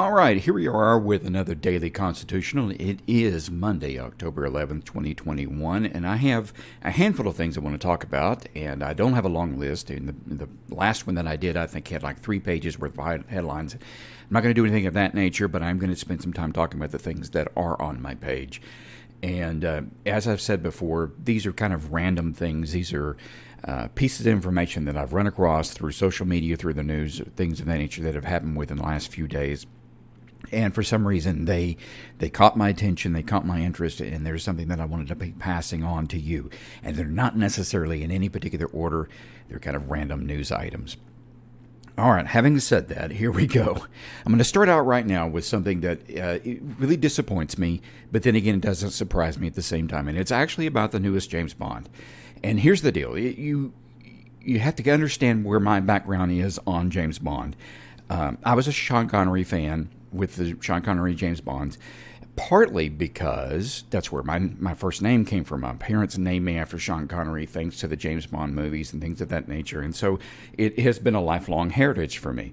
All right, here we are with another Daily Constitutional. It is Monday, October 11th, 2021, and I have a handful of things I want to talk about, and I don't have a long list. And the last one that I did, I think, had like 3 pages worth of headlines. I'm not going to do anything of that nature, but I'm going to spend some time talking about the things that are on my page. And as I've said before, these are kind of random things. These are pieces of information that I've run across through social media, through the news, things of that nature that have happened within the last few days. And for some reason, they caught my attention, they caught my interest, and there's something that I wanted to be passing on to you. And they're not necessarily in any particular order. They're kind of random news items. All right, having said that, here we go. I'm going to start out right now with something that it really disappoints me, but then again, it doesn't surprise me at the same time. And it's actually about the newest James Bond. And here's the deal. You have to understand where my background is on James Bond. I was a Sean Connery fan, with the Sean Connery James Bonds, partly because that's where my first name came from. My parents named me after Sean Connery thanks to the James Bond movies and things of that nature. And so it has been a lifelong heritage for me.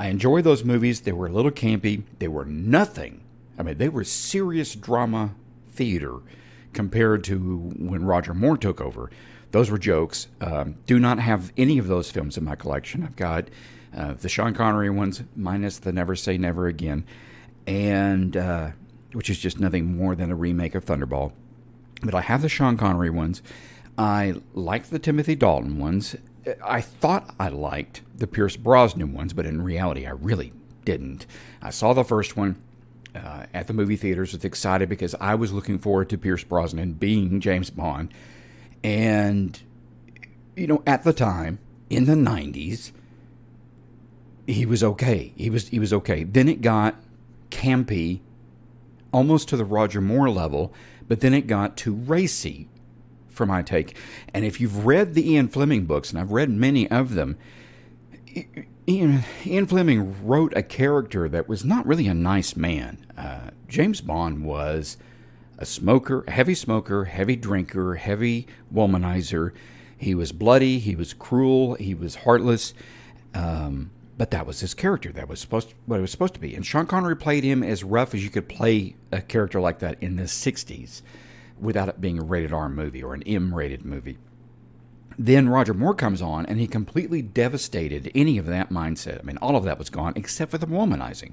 I enjoy those movies. They were a little campy. They were nothing. I mean, they were serious drama theater compared to when Roger Moore took over. Those were jokes. Do not have any of those films in my collection. I've got the Sean Connery ones, minus the Never Say Never Again, and which is just nothing more than a remake of Thunderball. But I have the Sean Connery ones. I liked the Timothy Dalton ones. I thought I liked the Pierce Brosnan ones, but in reality, I really didn't. I saw the first one at the movie theaters. I was excited because I was looking forward to Pierce Brosnan being James Bond. And, you know, at the time, in the 90s, he was okay. He was okay. Then it got campy, almost to the Roger Moore level, but then it got too racy for my take. And if you've read the Ian Fleming books, and I've read many of them, Ian Fleming wrote a character that was not really a nice man. James Bond was a smoker, heavy drinker, heavy womanizer. He was bloody. He was cruel. He was heartless. But that was his character. That was what it was supposed to be. And Sean Connery played him as rough as you could play a character like that in the 60s without it being a rated R movie or an M-rated movie. Then Roger Moore comes on, and he completely devastated any of that mindset. I mean, all of that was gone except for the womanizing.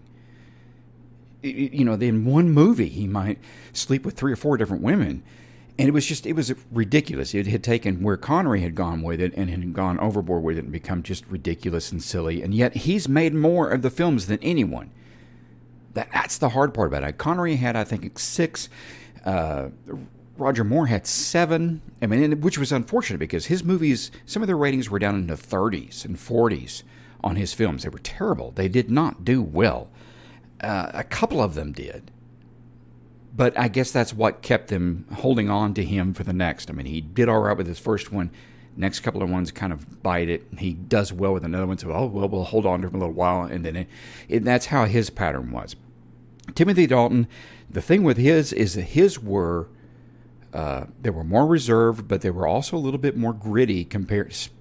You know, in one movie, he might sleep with 3 or 4 different women. And it was ridiculous. It had taken where Connery had gone with it and had gone overboard with it and become just ridiculous and silly. And yet he's made more of the films than anyone. That's the hard part about it. Connery had, I think, 6. Roger Moore had 7. I mean, which was unfortunate because his movies, some of their ratings were down in the 30s and 40s on his films. They were terrible. They did not do well. A couple of them did. But I guess that's what kept them holding on to him for the next. I mean, he did all right with his first one. Next couple of ones kind of bite it. He does well with another one. So, oh, well, we'll hold on to him a little while. And then that's how his pattern was. Timothy Dalton, the thing with his is that his were, they were more reserved, but they were also a little bit more gritty,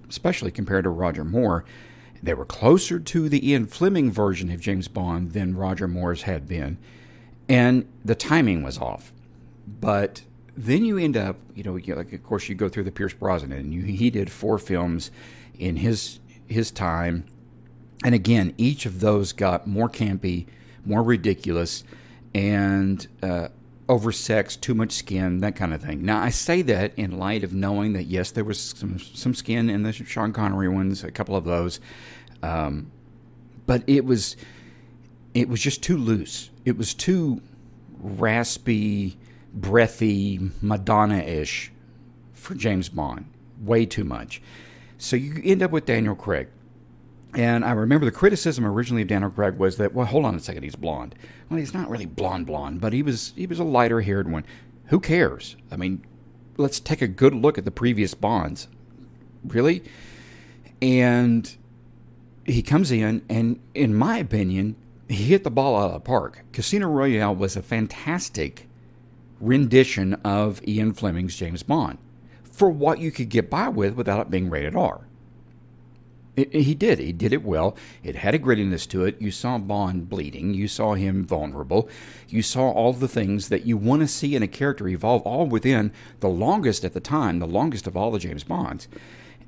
especially compared to Roger Moore. They were closer to the Ian Fleming version of James Bond than Roger Moore's had been. And the timing was off. But then you end up, you know, like, of course, you go through the Pierce Brosnan, and he did 4 films in his time. And again, each of those got more campy, more ridiculous, and oversexed, too much skin, that kind of thing. Now, I say that in light of knowing that, yes, there was some skin in the Sean Connery ones, a couple of those. But it was just too loose. It was too raspy, breathy, Madonna-ish for James Bond. Way too much. So you end up with Daniel Craig. And I remember the criticism originally of Daniel Craig was that, well, hold on a second, he's blonde. Well, he's not really blonde, but he was a lighter-haired one. Who cares? I mean, let's take a good look at the previous Bonds. Really? And he comes in, and in my opinion, he hit the ball out of the park. Casino Royale was a fantastic rendition of Ian Fleming's James Bond for what you could get by with without it being rated R. He did it well. It had a grittiness to it. You saw Bond bleeding. You saw him vulnerable. You saw all the things that you want to see in a character evolve, all within the longest at the time, the longest of all the James Bonds.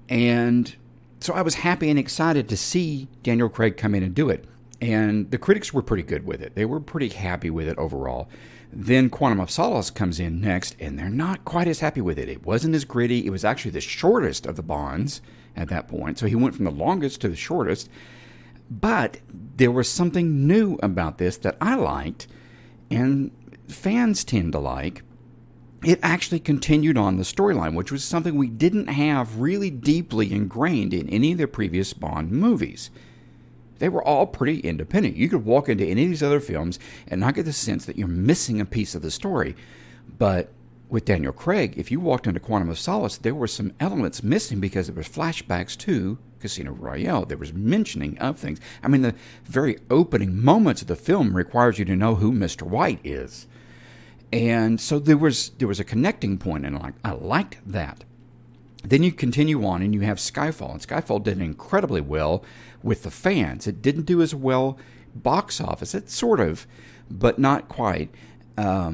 And so I was happy and excited to see Daniel Craig come in and do it. And the critics were pretty good with it. They were pretty happy with it overall. Then Quantum of Solace comes in next, and they're not quite as happy with it. It wasn't as gritty. It was actually the shortest of the Bonds at that point. So he went from the longest to the shortest. But there was something new about this that I liked, and fans tend to like. It actually continued on the storyline, which was something we didn't have really deeply ingrained in any of the previous Bond movies. They were all pretty independent. You could walk into any of these other films and not get the sense that you're missing a piece of the story. But with Daniel Craig, if you walked into Quantum of Solace, there were some elements missing because there was flashbacks to Casino Royale. There was mentioning of things. I mean, the very opening moments of the film requires you to know who Mr. White is. And so there was a connecting point, and I liked that. Then you continue on and you have Skyfall. And Skyfall did incredibly well with the fans. It didn't do as well box office. It sort of, but not quite. But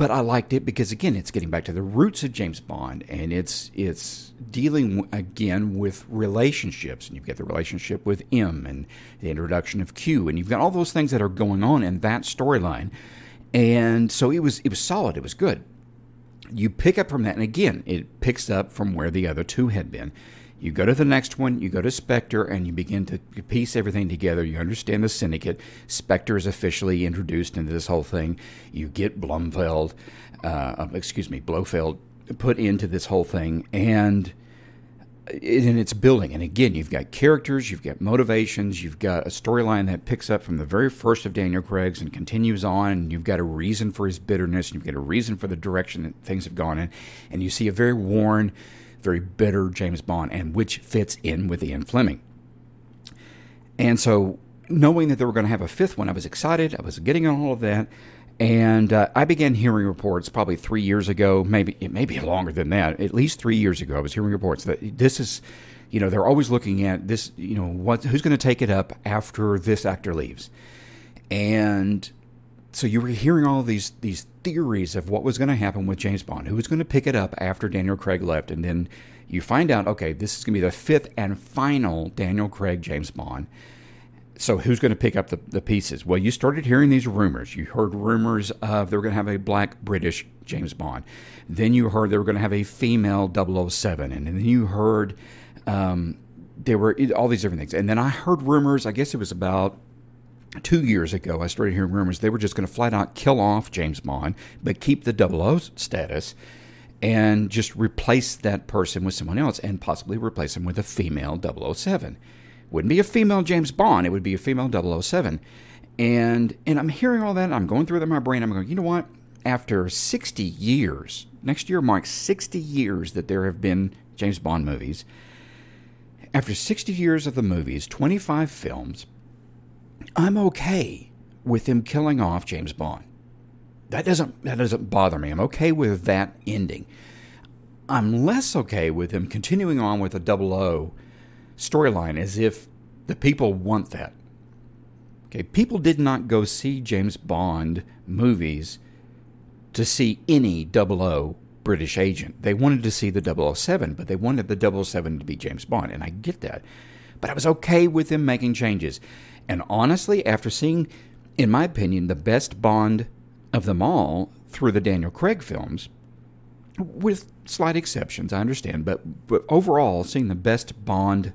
I liked it because, again, it's getting back to the roots of James Bond. And it's dealing, again, with relationships. And you've got the relationship with M and the introduction of Q. And you've got all those things that are going on in that storyline. And so it was solid. It was good. You pick up from that, and again, it picks up from where the other two had been. You go to the next one, you go to Spectre, and you begin to piece everything together. You understand the syndicate. Spectre is officially introduced into this whole thing. You get Blofeld put into this whole thing, and in its building. And again, you've got characters, you've got motivations, you've got a storyline that picks up from the very first of Daniel Craig's and continues on, and you've got a reason for his bitterness, and you've got a reason for the direction that things have gone in, and you see a very worn, very bitter James Bond, and which fits in with Ian Fleming. And so, knowing that they were going to have a fifth one, I was excited, I was getting on all of that, and I began hearing reports probably 3 years ago, maybe it may be longer than that, at least 3 years ago, I was hearing reports that this is, you know, they're always looking at this, you know, who's going to take it up after this actor leaves. And so you were hearing all these theories of what was going to happen with James Bond, who was going to pick it up after Daniel Craig left. And then you find out, okay, this is going to be the fifth and final Daniel Craig James Bond. So who's going to pick up the pieces? Well, you started hearing these rumors. You heard rumors of they were going to have a black British James Bond. Then you heard they were going to have a female 007. And then you heard there were all these different things. And then I heard rumors, I guess it was about 2 years ago, I started hearing rumors they were just going to flat out kill off James Bond, but keep the 00 status and just replace that person with someone else and possibly replace him with a female 007. Wouldn't be a female James Bond. It would be a female 007. And I'm hearing all that. And I'm going through it in my brain. I'm going, you know what? After 60 years, next year marks 60 years that there have been James Bond movies. After 60 years of the movies, 25 films, I'm okay with them killing off James Bond. That doesn't bother me. I'm okay with that ending. I'm less okay with them continuing on with a 00 storyline as if the people want that. Okay, people did not go see James Bond movies to see any 00 British agent. They wanted to see the 007, but they wanted the 007 to be James Bond, and I get that. But I was okay with them making changes. And honestly, after seeing, in my opinion, the best Bond of them all through the Daniel Craig films, with slight exceptions, I understand, but overall, seeing the best Bond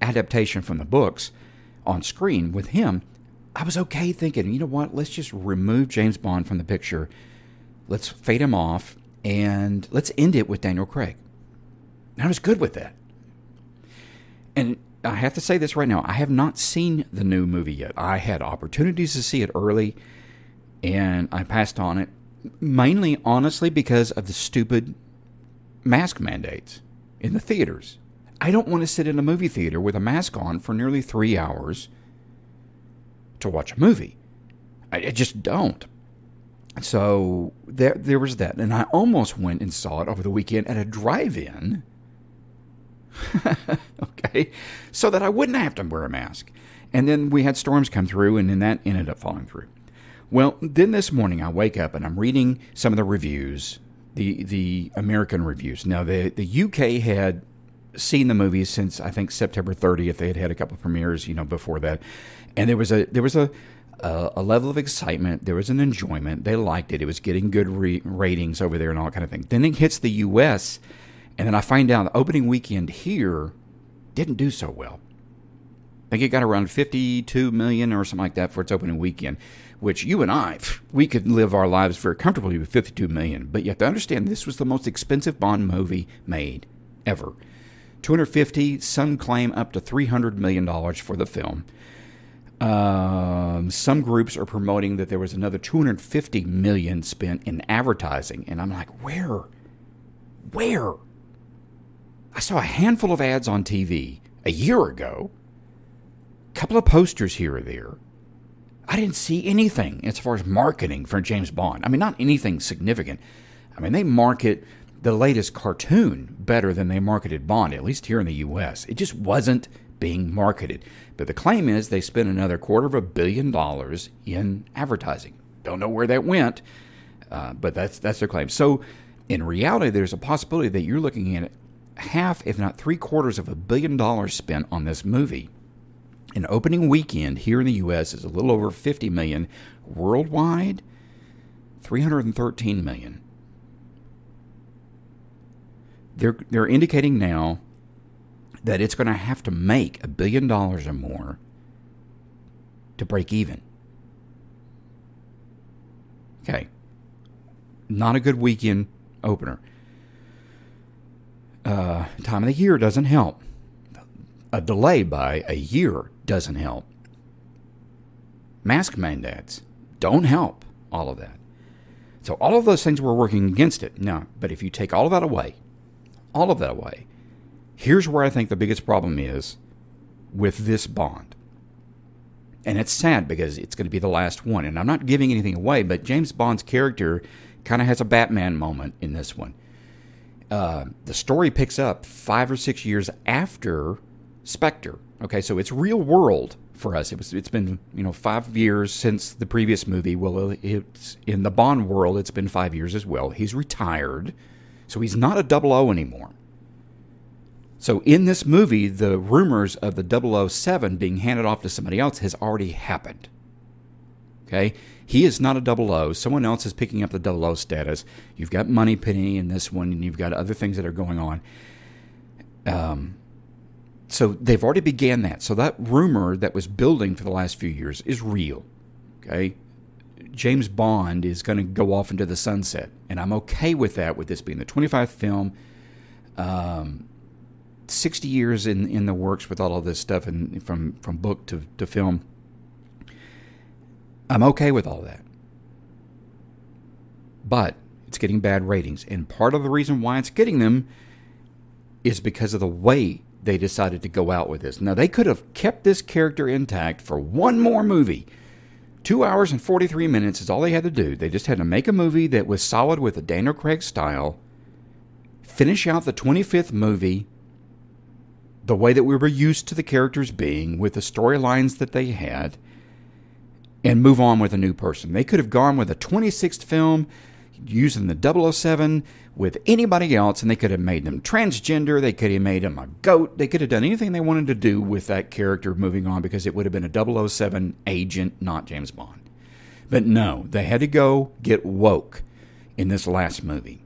adaptation from the books on screen with him, I was okay thinking, you know what, let's just remove James Bond from the picture, let's fade him off, and let's end it with Daniel Craig. And I was good with that. And I have to say this right now, I have not seen the new movie yet. I had opportunities to see it early, and I passed on it, mainly, honestly, because of the stupid mask mandates in the theaters. I don't want to sit in a movie theater with a mask on for nearly 3 hours to watch a movie. I just don't. So there was that. And I almost went and saw it over the weekend at a drive-in Okay? So that I wouldn't have to wear a mask. And then we had storms come through, and then that ended up falling through. Well, then this morning I wake up and I'm reading some of the reviews, the American reviews. Now, the UK had seen the movie since, I think, September 30th. They had had a couple of premieres, you know, before that. And there was a level of excitement. There was an enjoyment. They liked it. It was getting good ratings over there and all that kind of thing. Then it hits the U.S., and then I find out the opening weekend here didn't do so well. I think it got around 52 million or something like that for its opening weekend, which you and I, we could live our lives very comfortably with 52 million. But you have to understand, this was the most expensive Bond movie made ever. 250, some claim up to $300 million for the film. Some groups are promoting that there was another 250 million spent in advertising. And I'm like, where? I saw a handful of ads on TV a year ago. Couple of posters here or there. I didn't see anything as far as marketing for James Bond. I mean, not anything significant. I mean, they market the latest cartoon better than they marketed Bond, at least here in the U.S. It just wasn't being marketed. But the claim is they spent another $250 million in advertising. Don't know where that went, but that's their claim. So in reality, there's a possibility that you're looking at half, if not three-quarters of $1 billion spent on this movie. An opening weekend here in the U.S. is a little over 50 million. Worldwide, 313 million. They're indicating now that it's going to have to make $1 billion or more to break even. Okay. Not a good weekend opener. Time of the year doesn't help. A delay by a year doesn't help. Mask mandates don't help, all of that. So all of those things were working against it. Now, but if you take all of that away, here's where I think the biggest problem is with this Bond. And it's sad because it's going to be the last one. And I'm not giving anything away, but James Bond's character kind of has a Batman moment in this one. The story picks up 5 or 6 years after Spectre. Okay, so it's real world for us. It's been, 5 years since the previous movie. Well, it's in the Bond world, it's been 5 years as well. He's retired, so he's not a 00 anymore. So in this movie, the rumors of the 007 being handed off to somebody else has already happened. Okay, he is not a 00. Someone else is picking up the 00 status. You've got Moneypenny in this one, and you've got other things that are going on. So they've already began that. So that rumor that was building for the last few years is real, okay? James Bond is going to go off into the sunset, and I'm okay with that, with this being the 25th film, 60 years in the works with all of this stuff, and from book to film. I'm okay with all that. But it's getting bad ratings, and part of the reason why it's getting them is because of the way they decided to go out with this. Now, they could have kept this character intact for one more movie. 2 hours and 43 minutes is all they had to do. They just had to make a movie that was solid with a Daniel Craig style, finish out the 25th movie the way that we were used to the characters being, with the storylines that they had, and move on with a new person. They could have gone with a 26th film, using the 007 with anybody else, and they could have made them transgender, they could have made them a goat, they could have done anything they wanted to do with that character moving on, because it would have been a 007 agent, not James Bond. But no, they had to go get woke in this last movie.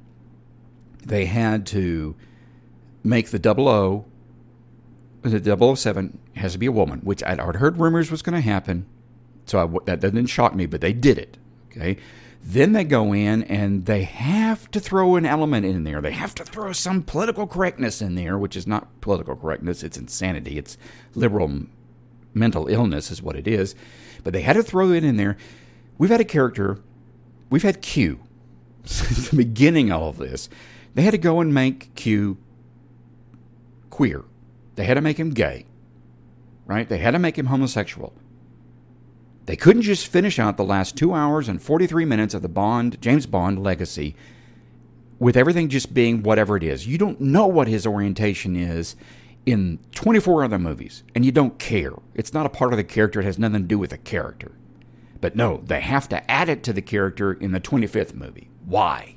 They had to make the 007 has to be a woman, which I'd already heard rumors was going to happen, so that didn't shock me, but they did it, okay? Then they go in and they have to throw an element in there. They have to throw some political correctness in there, which is not political correctness. It's insanity. It's liberal mental illness is what it is. But they had to throw it in there. We've had a character. We've had Q since the beginning of all of this. They had to go and make Q queer. They had to make him gay, right? They had to make him homosexual. They couldn't just finish out the last 2 hours and 43 minutes of the James Bond legacy with everything just being whatever it is. You don't know what his orientation is in 24 other movies, and you don't care. It's not a part of the character. It has nothing to do with the character. But no, they have to add it to the character in the 25th movie. Why?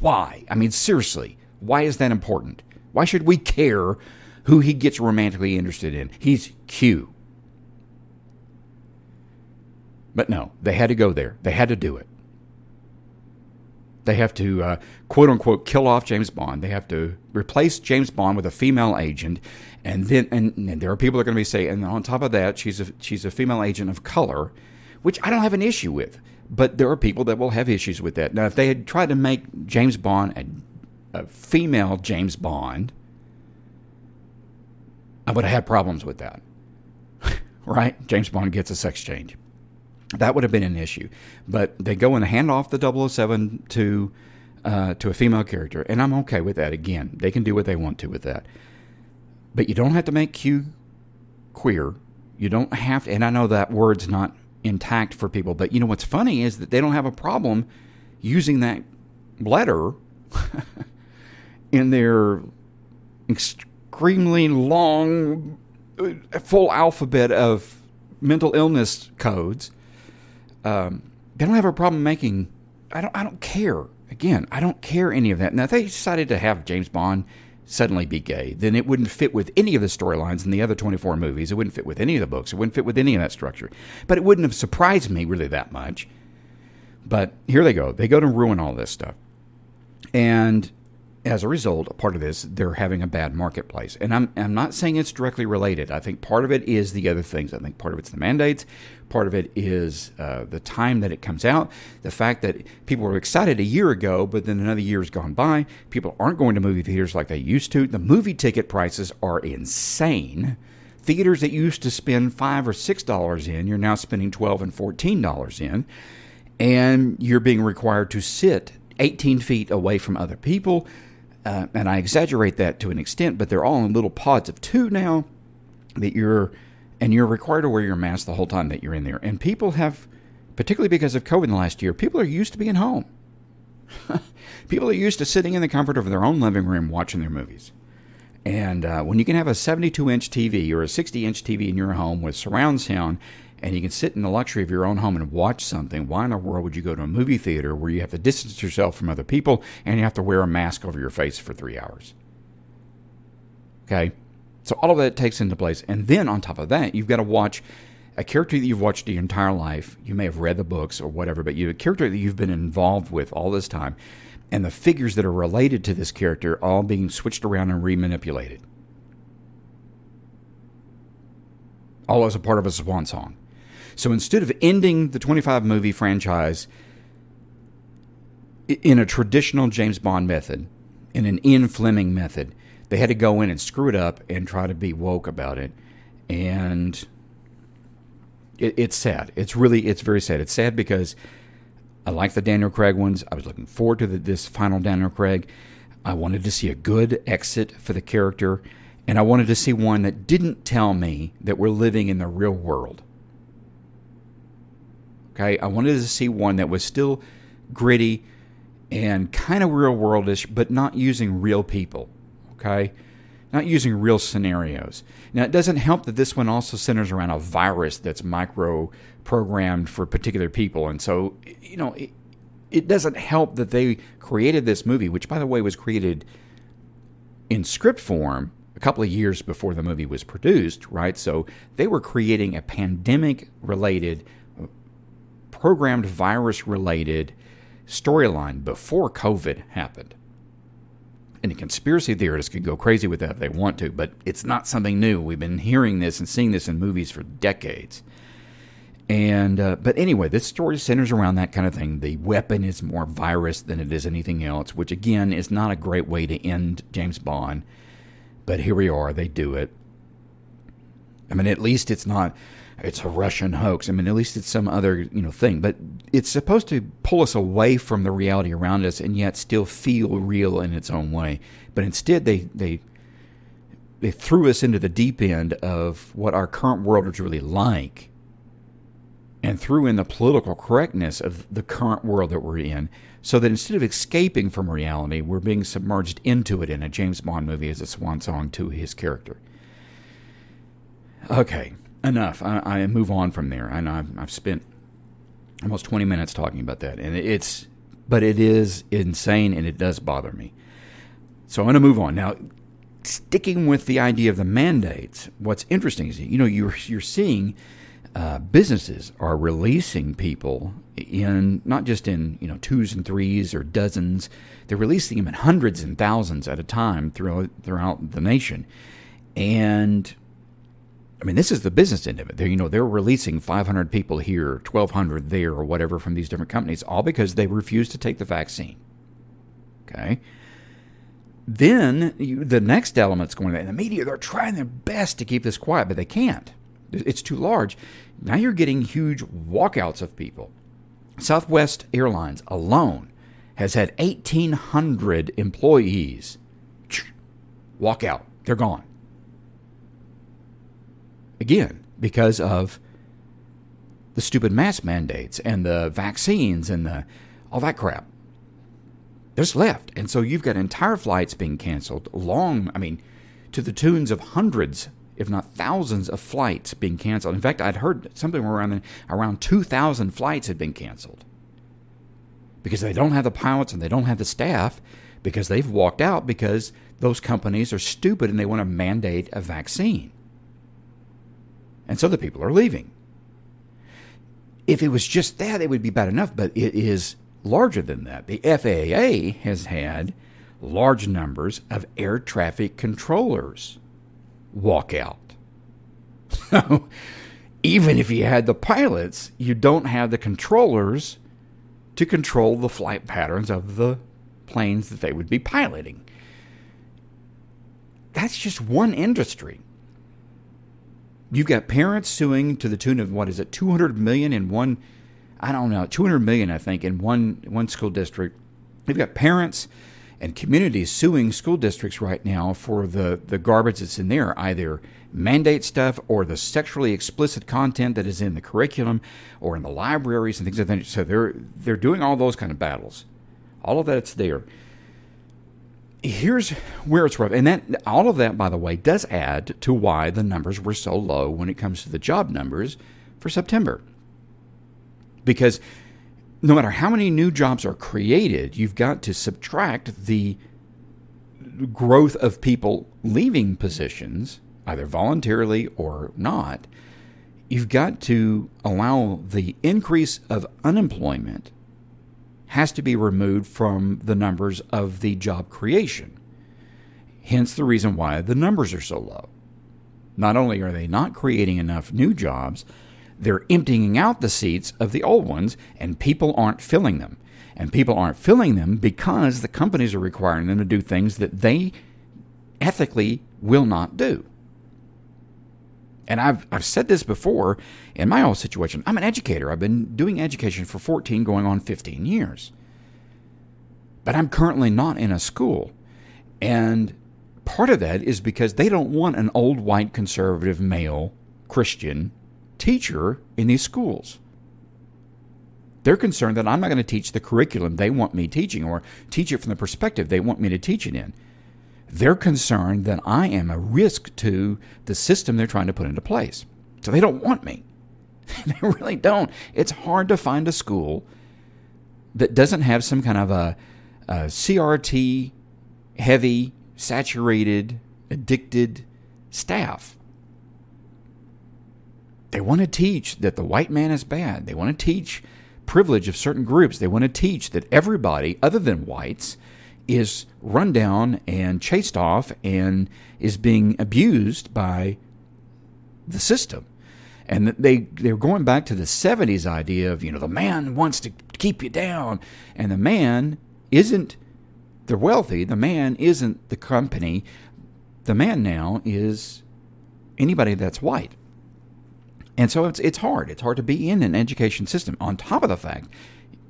Why? I mean, seriously, why is that important? Why should we care who he gets romantically interested in? He's Q. But no, they had to go there. They had to do it. They have to, quote-unquote, kill off James Bond. They have to replace James Bond with a female agent. And then, and there are people that are going to be saying, and on top of that, she's a female agent of color, which I don't have an issue with. But there are people that will have issues with that. Now, if they had tried to make James Bond a female James Bond, I would have had problems with that. Right? James Bond gets a sex change. That would have been an issue. But they go and hand off the 007 to a female character, and I'm okay with that. Again, they can do what they want to with that. But you don't have to make Q queer. You don't have to, and I know that word's not intact for people, but you know what's funny is that they don't have a problem using that letter in their extremely long, full alphabet of mental illness codes. They don't have a problem making. I don't care. Again, I don't care any of that. Now, if they decided to have James Bond suddenly be gay, then it wouldn't fit with any of the storylines in the other 24 movies. It wouldn't fit with any of the books. It wouldn't fit with any of that structure. But it wouldn't have surprised me really that much. But here they go. They go to ruin all this stuff. And as a result, a part of this, they're having a bad marketplace. And I'm not saying it's directly related. I think part of it is the other things. I think part of it's the mandates. Part of it is the time that it comes out. The fact that people were excited a year ago, but then another year's gone by. People aren't going to movie theaters like they used to. The movie ticket prices are insane. Theaters that used to spend $5 or $6 in, you're now spending $12 and $14 in. And you're being required to sit 18 feet away from other people. And I exaggerate that to an extent, but they're all in little pods of two now that you're required to wear your mask the whole time that you're in there. And people have, particularly because of COVID in the last year, people are used to being home. People are used to sitting in the comfort of their own living room watching their movies. And when you can have a 72-inch TV or a 60-inch TV in your home with surround sound, and you can sit in the luxury of your own home and watch something, why in the world would you go to a movie theater where you have to distance yourself from other people and you have to wear a mask over your face for 3 hours? Okay? So all of that takes into place. And then on top of that, you've got to watch a character that you've watched your entire life. You may have read the books or whatever, but a character that you've been involved with all this time, and the figures that are related to this character all being switched around and remanipulated. All as a part of a swan song. So instead of ending the 25-movie franchise in a traditional James Bond method, in an Ian Fleming method, they had to go in and screw it up and try to be woke about it. And it's sad. It's very sad. It's sad because I like the Daniel Craig ones. I was looking forward to this final Daniel Craig. I wanted to see a good exit for the character. And I wanted to see one that didn't tell me that we're living in the real world. Okay, I wanted to see one that was still gritty and kind of real worldish, but not using real people, okay? Not using real scenarios. Now, it doesn't help that this one also centers around a virus that's micro-programmed for particular people. And so, you know, it doesn't help that they created this movie, which, by the way, was created in script form a couple of years before the movie was produced, right? So they were creating a pandemic-related programmed virus-related storyline before COVID happened. And the conspiracy theorists could go crazy with that if they want to, but it's not something new. We've been hearing this and seeing this in movies for decades. And but anyway, this story centers around that kind of thing. The weapon is more virus than it is anything else, which again is not a great way to end James Bond. But here we are. They do it. I mean, at least it's not... It's a Russian hoax. I mean, at least it's some other, you know, thing. But it's supposed to pull us away from the reality around us and yet still feel real in its own way. But instead, they threw us into the deep end of what our current world is really like and threw in the political correctness of the current world that we're in, so that instead of escaping from reality, we're being submerged into it in a James Bond movie as a swan song to his character. Okay, enough. I move on from there. I know I've spent almost 20 minutes talking about that, and but it is insane, and it does bother me. So I'm going to move on now. Sticking with the idea of the mandates, what's interesting is you're seeing businesses are releasing people in not just in twos and threes or dozens. They're releasing them in hundreds and thousands at a time throughout the nation, and I mean, this is the business end of it. They're releasing 500 people here, 1,200 there, or whatever from these different companies, all because they refuse to take the vaccine. Okay. Then the next element's going in. The media, they're trying their best to keep this quiet, but they can't. It's too large. Now you're getting huge walkouts of people. Southwest Airlines alone has had 1,800 employees walk out. They're gone. Again, because of the stupid mask mandates and the vaccines and all that crap. There's left. And so you've got entire flights being canceled, to the tunes of hundreds, if not thousands of flights being canceled. In fact, I'd heard something around 2,000 flights had been canceled because they don't have the pilots and they don't have the staff because they've walked out because those companies are stupid and they want to mandate a vaccine. And so the people are leaving. If it was just that, it would be bad enough, but it is larger than that. The FAA has had large numbers of air traffic controllers walk out. So even if you had the pilots, you don't have the controllers to control the flight patterns of the planes that they would be piloting. That's just one industry. You've got parents suing to the tune of, $200 million in one, $200 million, I think, in one school district. You've got parents and communities suing school districts right now for the garbage that's in there, either mandate stuff or the sexually explicit content that is in the curriculum or in the libraries and things like that. So they're doing all those kind of battles. All of that's there. Here's where it's rough. And all of that, by the way, does add to why the numbers were so low when it comes to the job numbers for September. Because no matter how many new jobs are created, you've got to subtract the growth of people leaving positions, either voluntarily or not. You've got to allow the increase of unemployment has to be removed from the numbers of the job creation. Hence the reason why the numbers are so low. Not only are they not creating enough new jobs, they're emptying out the seats of the old ones, and people aren't filling them. And people aren't filling them because the companies are requiring them to do things that they ethically will not do. And I've said this before in my own situation. I'm an educator. I've been doing education for 14, going on 15 years. But I'm currently not in a school. And part of that is because they don't want an old white conservative male Christian teacher in these schools. They're concerned that I'm not going to teach the curriculum they want me teaching or teach it from the perspective they want me to teach it in. They're concerned that I am a risk to the system they're trying to put into place. So they don't want me. They really don't. It's hard to find a school that doesn't have some kind of a CRT, heavy, saturated, addicted staff. They want to teach that the white man is bad. They want to teach privilege of certain groups. They want to teach that everybody other than whites is run down and chased off and is being abused by the system. And they're going back to the 70s idea of, the man wants to keep you down. And the man isn't the wealthy. The man isn't the company. The man now is anybody that's white. And so it's hard. It's hard to be in an education system on top of the fact,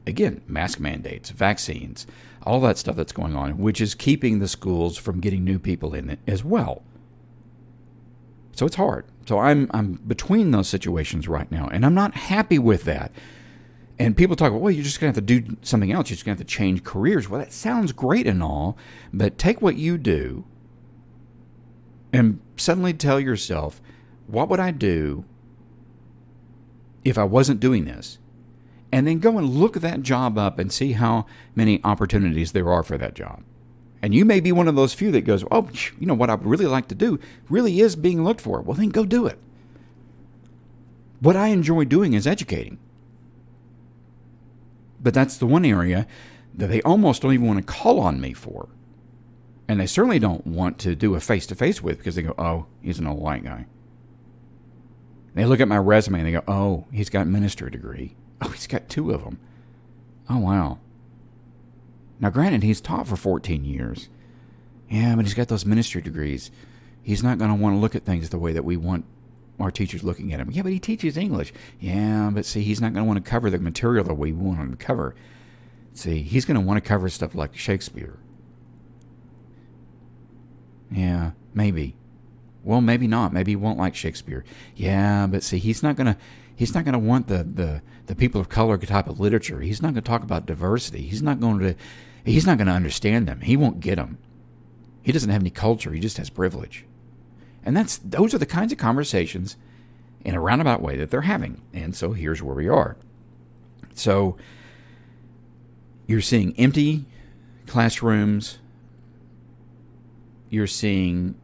again, mask mandates, vaccines, all that stuff that's going on, which is keeping the schools from getting new people in it as well. So it's hard. So I'm between those situations right now, and I'm not happy with that. And people talk about, well, you're just going to have to do something else. You're just going to have to change careers. Well, that sounds great and all, but take what you do and suddenly tell yourself, what would I do if I wasn't doing this? And then go and look that job up and see how many opportunities there are for that job. And you may be one of those few that goes, oh, you know, what I would really like to do really is being looked for. Well, then go do it. What I enjoy doing is educating. But that's the one area that they almost don't even want to call on me for. And they certainly don't want to do a face-to-face with, because they go, oh, he's an old white guy. They look at my resume and they go, oh, he's got a ministry degree. Oh, he's got 2 of them. Oh, wow. Now, granted, he's taught for 14 years. Yeah, but he's got those ministry degrees. He's not going to want to look at things the way that we want our teachers looking at him. Yeah, but he teaches English. Yeah, but see, he's not going to want to cover the material the way we want him to cover. See, he's going to want to cover stuff like Shakespeare. Yeah, maybe. Well, maybe not. Maybe he won't like Shakespeare. Yeah, but see, he's not going to want the people of color type of literature. He's not going to talk about diversity. He's not going to understand them. He won't get them. He doesn't have any culture. He just has privilege. And those are the kinds of conversations in a roundabout way that they're having. And so here's where we are. So you're seeing empty classrooms. You're seeing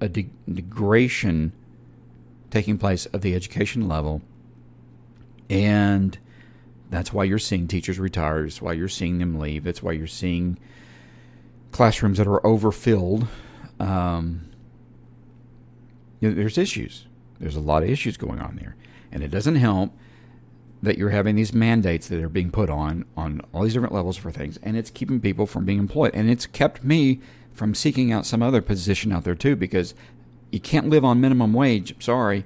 a degradation taking place of the education level. And that's why you're seeing teachers retire. That's why you're seeing them leave. That's why you're seeing classrooms that are overfilled. There's issues. There's a lot of issues going on there. And it doesn't help that you're having these mandates that are being put on all these different levels for things. And it's keeping people from being employed. And it's kept me from seeking out some other position out there too, because you can't live on minimum wage. I'm sorry.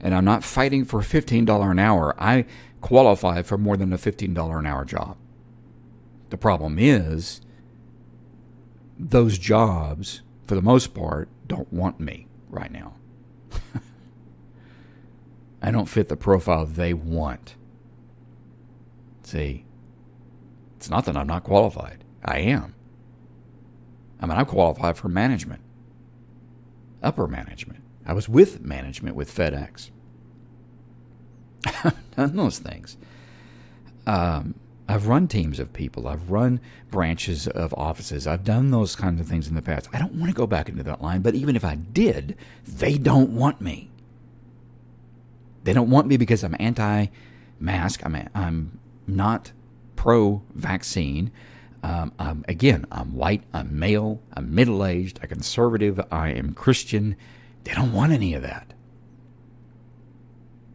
And I'm not fighting for $15 an hour. I qualify for more than a $15 an hour job. The problem is those jobs, for the most part, don't want me right now. I don't fit the profile they want. See, it's not that I'm not qualified. I am. I mean, I qualify for management, upper management. I was with management with FedEx. I've done those things. I've run teams of people. I've run branches of offices. I've done those kinds of things in the past. I don't want to go back into that line, but even if I did, they don't want me. They don't want me because I'm anti-mask. I'm not pro-vaccine. Again, I'm white. I'm male. I'm middle-aged. I'm conservative. I am Christian. They don't want any of that.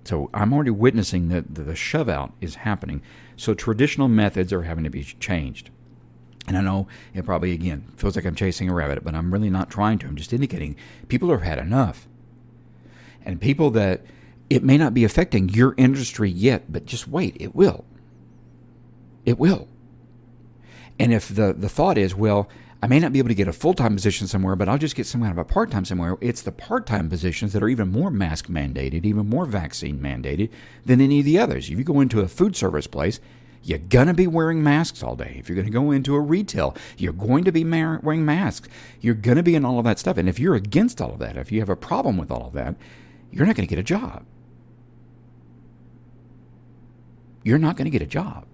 So I'm already witnessing that the shove out is happening. So traditional methods are having to be changed. And I know it probably, again, feels like I'm chasing a rabbit, but I'm really not trying to. I'm just indicating people have had enough. And people that it may not be affecting your industry yet, but just wait, it will. It will. And if the thought is, well, I may not be able to get a full-time position somewhere, but I'll just get some kind of a part-time somewhere. It's the part-time positions that are even more mask mandated, even more vaccine mandated than any of the others. If you go into a food service place, you're going to be wearing masks all day. If you're going to go into a retail, you're going to be wearing masks. You're going to be in all of that stuff. And if you're against all of that, if you have a problem with all of that, you're not going to get a job. You're not going to get a job.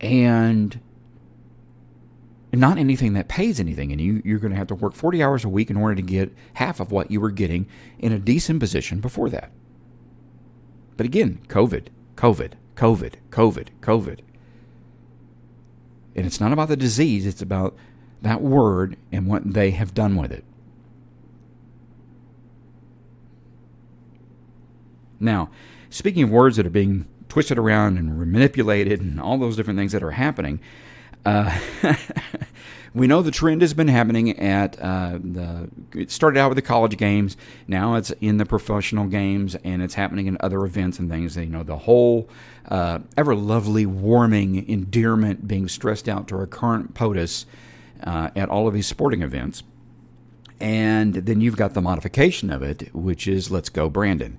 And not anything that pays anything. And you're going to have to work 40 hours a week in order to get half of what you were getting in a decent position before that. But again, COVID. And it's not about the disease. It's about that word and what they have done with it. Now, speaking of words that are being twisted around and manipulated and all those different things that are happening, we know the trend has been happening at it started out with the college games. Now it's in the professional games, and it's happening in other events and things. You know, the whole ever lovely warming endearment being stressed out to our current POTUS at all of these sporting events. And then you've got the modification of it, which is Let's Go Brandon.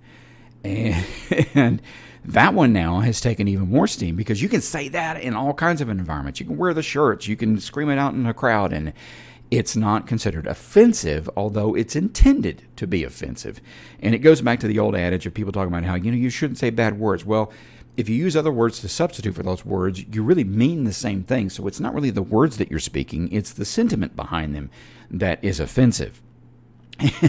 And that one now has taken even more steam because you can say that in all kinds of environments. You can wear the shirts. You can scream it out in a crowd. And it's not considered offensive, although it's intended to be offensive. And it goes back to the old adage of people talking about how, you know, you shouldn't say bad words. Well, if you use other words to substitute for those words, you really mean the same thing. So it's not really the words that you're speaking. It's the sentiment behind them that is offensive.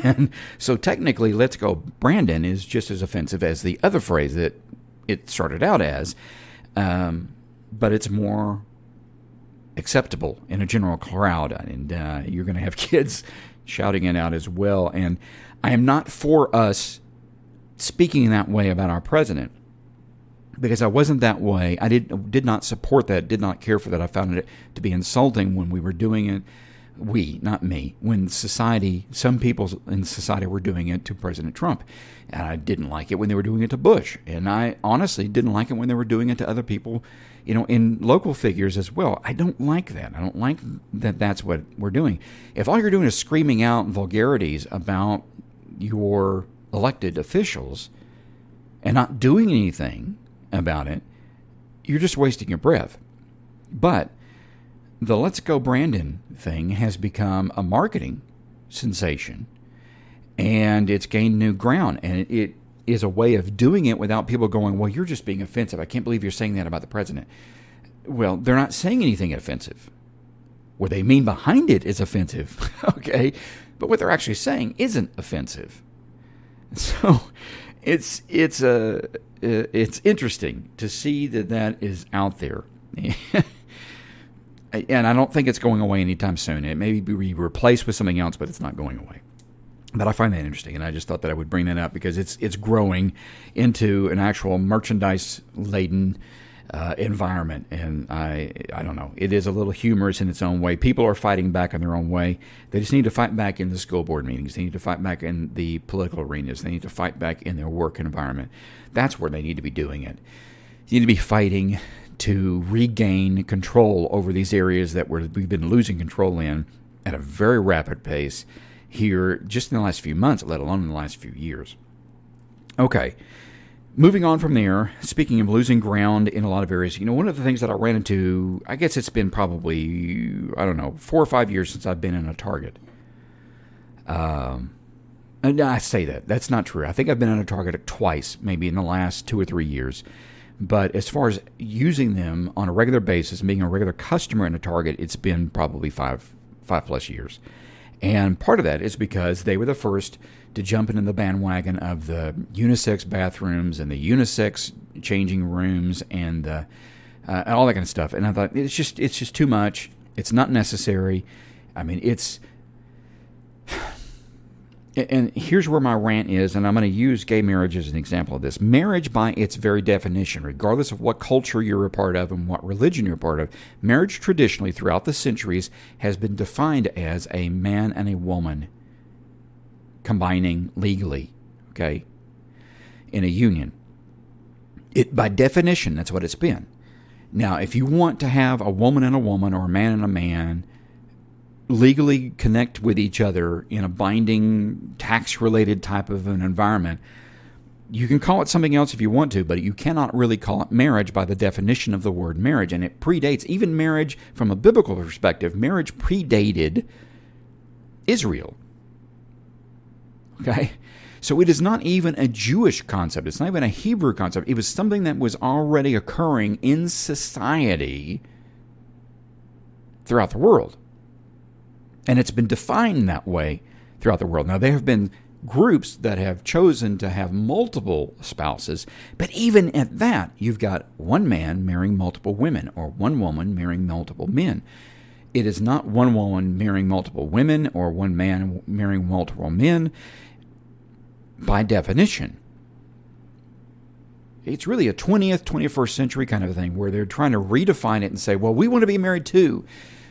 And so technically, Let's Go Brandon is just as offensive as the other phrase that it started out as, but it's more acceptable in a general crowd, and you're going to have kids shouting it out as well. And I am not for us speaking that way about our president, because I wasn't that way. I did not support that, did not care for that. I found it to be insulting when we were doing it. We, not me, when society, some people in society were doing it to President Trump. And I didn't like it when they were doing it to Bush. And I honestly didn't like it when they were doing it to other people, you know, in local figures as well. I don't like that. I don't like that that's what we're doing. If all you're doing is screaming out vulgarities about your elected officials and not doing anything about it, you're just wasting your breath. But the Let's Go Brandon thing has become a marketing sensation, and it's gained new ground, and it is a way of doing it without people going, well, you're just being offensive. I can't believe you're saying that about the president. Well, they're not saying anything offensive. What they mean behind it is offensive, okay? But what they're actually saying isn't offensive. So it's interesting to see that is out there. And I don't think it's going away anytime soon. It may be replaced with something else, but it's not going away. But I find that interesting, and I just thought that I would bring that up because it's growing into an actual merchandise-laden environment. And I don't know. It is a little humorous in its own way. People are fighting back in their own way. They just need to fight back in the school board meetings. They need to fight back in the political arenas. They need to fight back in their work environment. That's where they need to be doing it. You need to be fighting to regain control over these areas that we've been losing control in at a very rapid pace here just in the last few months, let alone in the last few years. Okay, moving on from there, speaking of losing ground in a lot of areas, you know, one of the things that I ran into, I guess it's been probably, 4 or 5 years since I've been in a Target. And I say that. That's not true. I think I've been in a Target twice, maybe in the last 2 or 3 years. But as far as using them on a regular basis, being a regular customer in a Target, it's been probably five plus years. And part of that is because they were the first to jump into the bandwagon of the unisex bathrooms and the unisex changing rooms and all that kind of stuff. And I thought, it's just too much. It's not necessary. I mean, it's... And here's where my rant is, and I'm going to use gay marriage as an example of this. Marriage, by its very definition, regardless of what culture you're a part of and what religion you're a part of, marriage traditionally throughout the centuries has been defined as a man and a woman combining legally, okay, in a union. It, by definition, that's what it's been. Now, if you want to have a woman and a woman or a man and a man legally connect with each other in a binding, tax-related type of an environment, you can call it something else if you want to, but you cannot really call it marriage by the definition of the word marriage. And it predates, even marriage from a biblical perspective, marriage predated Israel. Okay? So it is not even a Jewish concept. It's not even a Hebrew concept. It was something that was already occurring in society throughout the world. And it's been defined that way throughout the world. Now, there have been groups that have chosen to have multiple spouses, but even at that, you've got one man marrying multiple women or one woman marrying multiple men. It is not one woman marrying multiple women or one man marrying multiple men by definition. It's really a 20th, 21st century kind of thing where they're trying to redefine it and say, well, we want to be married too.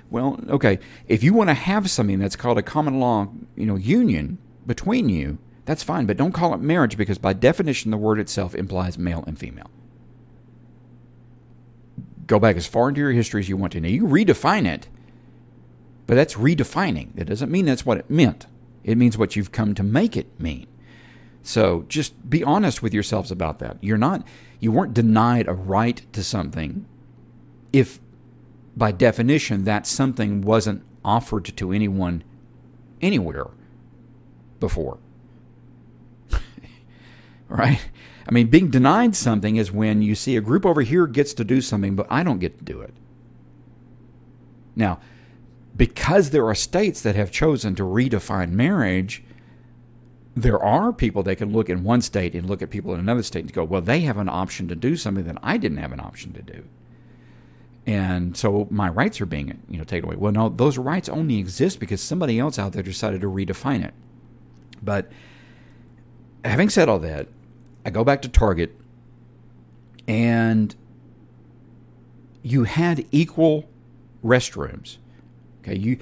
Well, okay, if you want to have something that's called a common law, you know, union between you, that's fine, but don't call it marriage because by definition the word itself implies male and female. Go back as far into your history as you want to. Now, you redefine it, but that's redefining. That doesn't mean that's what it meant. It means what you've come to make it mean. So just be honest with yourselves about that. You weren't denied a right to something if, by definition, that something wasn't offered to anyone anywhere before. Right? I mean, being denied something is when you see a group over here gets to do something, but I don't get to do it. Now, because there are states that have chosen to redefine marriage, there are people that can look in one state and look at people in another state and go, well, they have an option to do something that I didn't have an option to do. And so my rights are being, taken away. Well, no, those rights only exist because somebody else out there decided to redefine it. But having said all that, I go back to Target, and you had equal restrooms. Okay,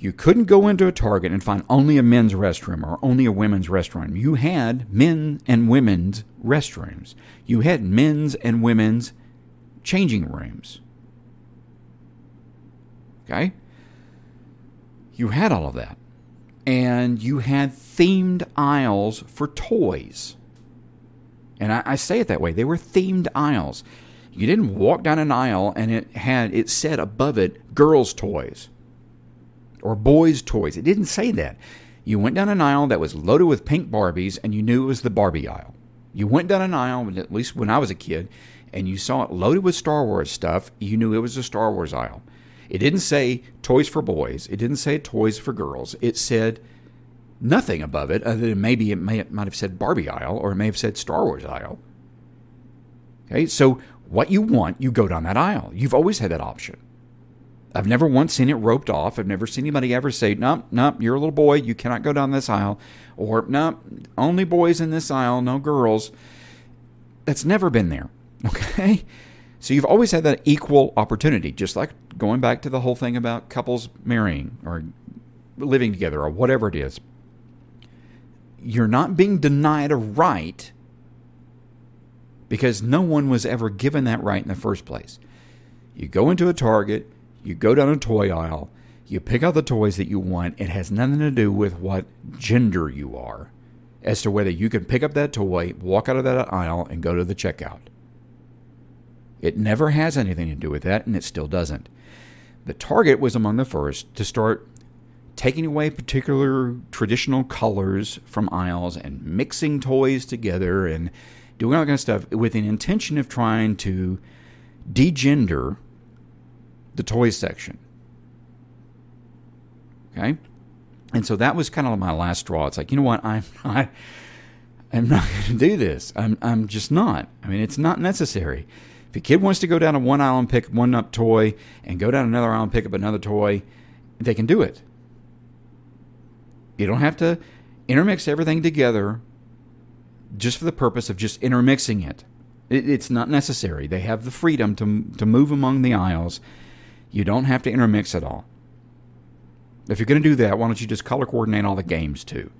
you couldn't go into a Target and find only a men's restroom or only a women's restroom. You had men and women's restrooms. You had men's and women's changing rooms. Okay? You had all of that. And you had themed aisles for toys. And I say it that way. They were themed aisles. You didn't walk down an aisle and it said above it, girls' toys or boys' toys. It didn't say that. You went down an aisle that was loaded with pink Barbies, and you knew it was the Barbie aisle. You went down an aisle, at least when I was a kid, and you saw it loaded with Star Wars stuff, you knew it was the Star Wars aisle. It didn't say toys for boys. It didn't say toys for girls. It said nothing above it other than maybe it might have said Barbie aisle, or it may have said Star Wars aisle. Okay, so what you want, you go down that aisle. You've always had that option. I've never once seen it roped off. I've never seen anybody ever say, no, you're a little boy. You cannot go down this aisle. Or, no, only boys in this aisle, no girls. That's never been there, okay? So you've always had that equal opportunity, just like going back to the whole thing about couples marrying or living together or whatever it is. You're not being denied a right because no one was ever given that right in the first place. You go into a Target. You go down a toy aisle, you pick out the toys that you want. It has nothing to do with what gender you are as to whether you can pick up that toy, walk out of that aisle, and go to the checkout. It never has anything to do with that, and it still doesn't. The Target was among the first to start taking away particular traditional colors from aisles and mixing toys together and doing all that kind of stuff with an intention of trying to degender the toy section. Okay? And so that was kind of my last straw. It's like, you know what? I'm not going to do this. I'm just not. I mean, it's not necessary. If a kid wants to go down to one aisle and pick one up toy and go down another aisle and pick up another toy, they can do it. You don't have to intermix everything together just for the purpose of just intermixing it. It's not necessary. They have the freedom to move among the aisles. You don't have to intermix at all. If you're going to do that, why don't you just color coordinate all the games too?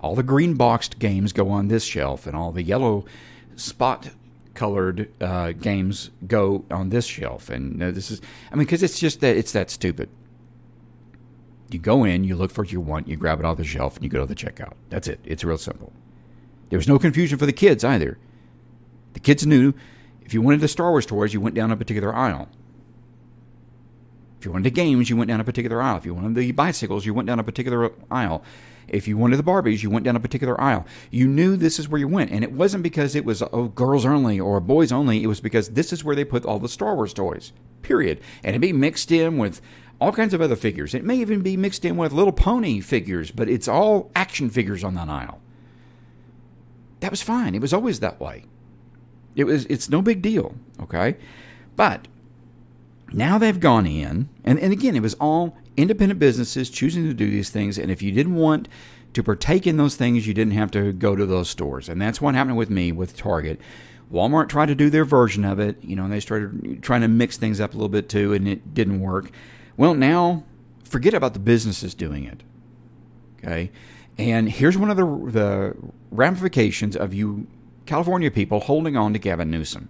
All the green boxed games go on this shelf, and all the yellow spot colored games go on this shelf. And because it's just that it's that stupid. You go in, you look for what you want, you grab it off the shelf, and you go to the checkout. That's it. It's real simple. There was no confusion for the kids either. The kids knew if you wanted the Star Wars toys, you went down a particular aisle. If you wanted the games, you went down a particular aisle. If you wanted the bicycles, you went down a particular aisle. If you wanted the Barbies, you went down a particular aisle. You knew this is where you went. And it wasn't because it was girls only or boys only. It was because this is where they put all the Star Wars toys, period. And it'd be mixed in with all kinds of other figures. It may even be mixed in with Little Pony figures, but it's all action figures on that aisle. That was fine. It was always that way. It's no big deal, okay? But now they've gone in, and again, it was all independent businesses choosing to do these things, and if you didn't want to partake in those things, you didn't have to go to those stores. And that's what happened with me with Target. Walmart tried to do their version of it, and they started trying to mix things up a little bit too, and it didn't work. Well, now, forget about the businesses doing it, okay? And here's one of the ramifications of you California people holding on to Gavin Newsom.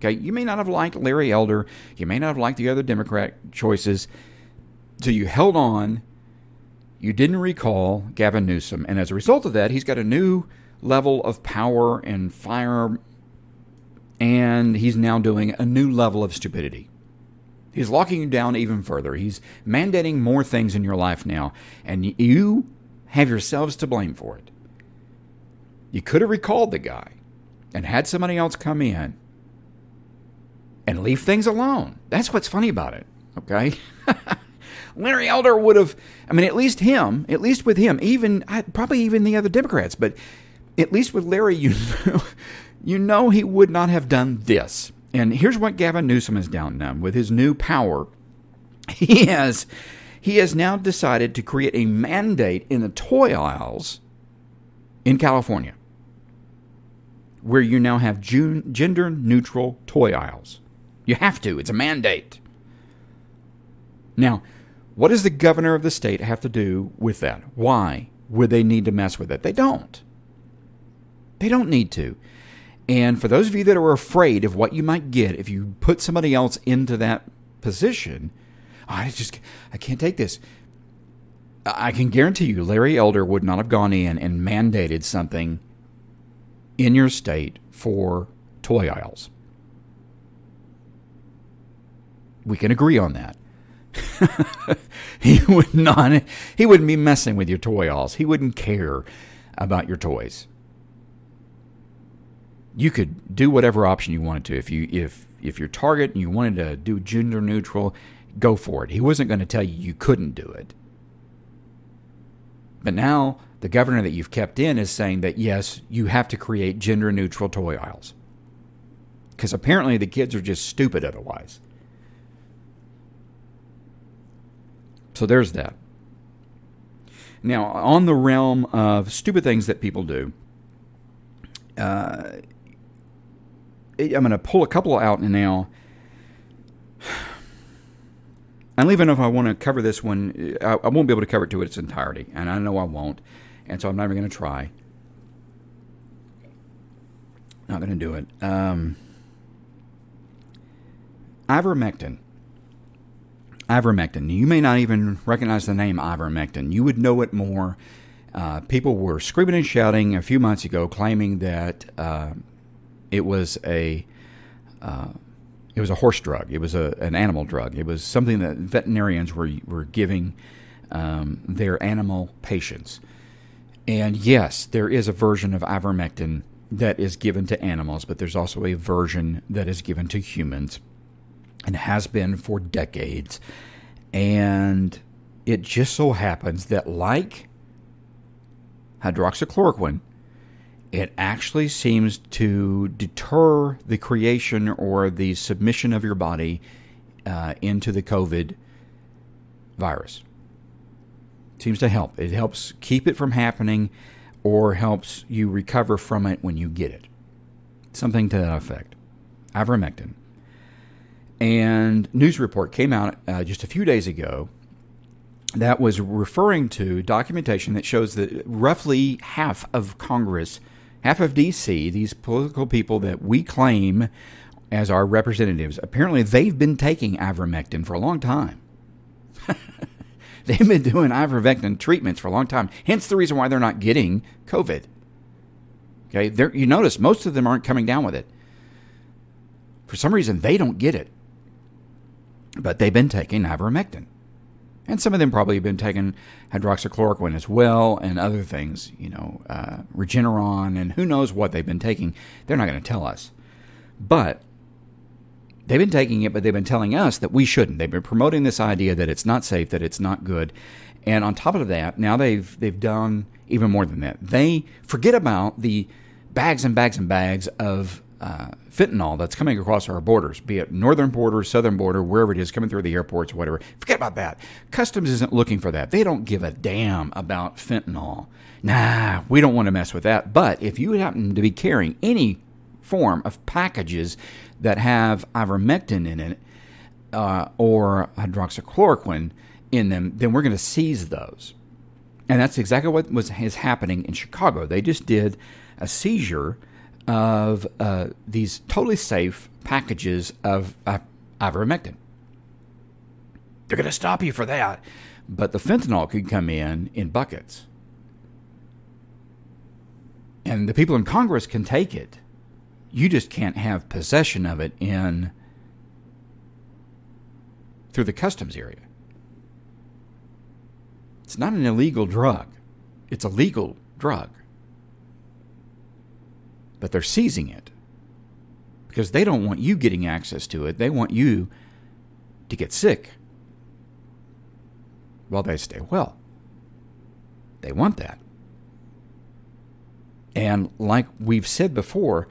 Okay, you may not have liked Larry Elder. You may not have liked the other Democrat choices. So you held on You didn't recall Gavin Newsom, and as a result of that, he's got a new level of power and fire, and he's now doing a new level of stupidity. He's locking you down even further. He's mandating more things in your life now, and you have yourselves to blame for it. You could have recalled the guy and had somebody else come in and leave things alone. That's what's funny about it, okay? Larry Elder would have, I mean, at least with him, probably even the other Democrats, but at least with Larry, you know he would not have done this. And here's what Gavin Newsom has done with his new power. He has now decided to create a mandate in the toy aisles in California, where you now have gender-neutral toy aisles. You have to. It's a mandate. Now, what does the governor of the state have to do with that? Why would they need to mess with it? They don't. They don't need to. And for those of you that are afraid of what you might get if you put somebody else into that position, I can't take this. I can guarantee you Larry Elder would not have gone in and mandated something in your state for toy aisles. We can agree on that. He wouldn't be messing with your toy aisles. He wouldn't care about your toys. You could do whatever option you wanted to. If you're Target and you wanted to do gender neutral, go for it. He wasn't going to tell you couldn't do it. But now the governor that you've kept in is saying that, yes, you have to create gender neutral toy aisles, because apparently the kids are just stupid otherwise. So there's that. Now, on the realm of stupid things that people do, I'm going to pull a couple out now. I don't even know if I want to cover this one. I won't be able to cover it to its entirety, and I know I won't, and so I'm not even going to try. Not going to do it. Ivermectin. Ivermectin. You may not even recognize the name ivermectin. You would know it more. People were screaming and shouting a few months ago, claiming that it was a horse drug. It was an animal drug. It was something that veterinarians were giving their animal patients. And yes, there is a version of ivermectin that is given to animals, but there's also a version that is given to humans, and has been for decades. And it just so happens that, like hydroxychloroquine, it actually seems to deter the creation or the submission of your body into the COVID virus. It seems to help. It helps keep it from happening, or helps you recover from it when you get it. Something to that effect. Ivermectin. And news report came out just a few days ago that was referring to documentation that shows that roughly half of Congress, half of D.C., these political people that we claim as our representatives, apparently they've been taking ivermectin for a long time. They've been doing ivermectin treatments for a long time, hence the reason why they're not getting COVID. Okay, you notice most of them aren't coming down with it. For some reason, they don't get it. But they've been taking ivermectin. And some of them probably have been taking hydroxychloroquine as well, and other things, Regeneron, and who knows what they've been taking. They're not going to tell us. But they've been taking it, but they've been telling us that we shouldn't. They've been promoting this idea that it's not safe, that it's not good. And on top of that, now they've done even more than that. They forget about the bags and bags and bags of fentanyl that's coming across our borders, be it northern border, southern border, wherever it is, coming through the airports, whatever. Forget about that. Customs isn't looking for that. They don't give a damn about fentanyl. Nah, we don't want to mess with that. But if you happen to be carrying any form of packages that have ivermectin in it or hydroxychloroquine in them, then we're going to seize those. And that's exactly what is happening in Chicago. They just did a seizure of these totally safe packages of ivermectin. They're going to stop you for that. But the fentanyl could come in buckets. And the people in Congress can take it. You just can't have possession of it through the customs area. It's not an illegal drug. It's a legal drug. But they're seizing it because they don't want you getting access to it. They want you to get sick while they stay well. They want that. And like we've said before,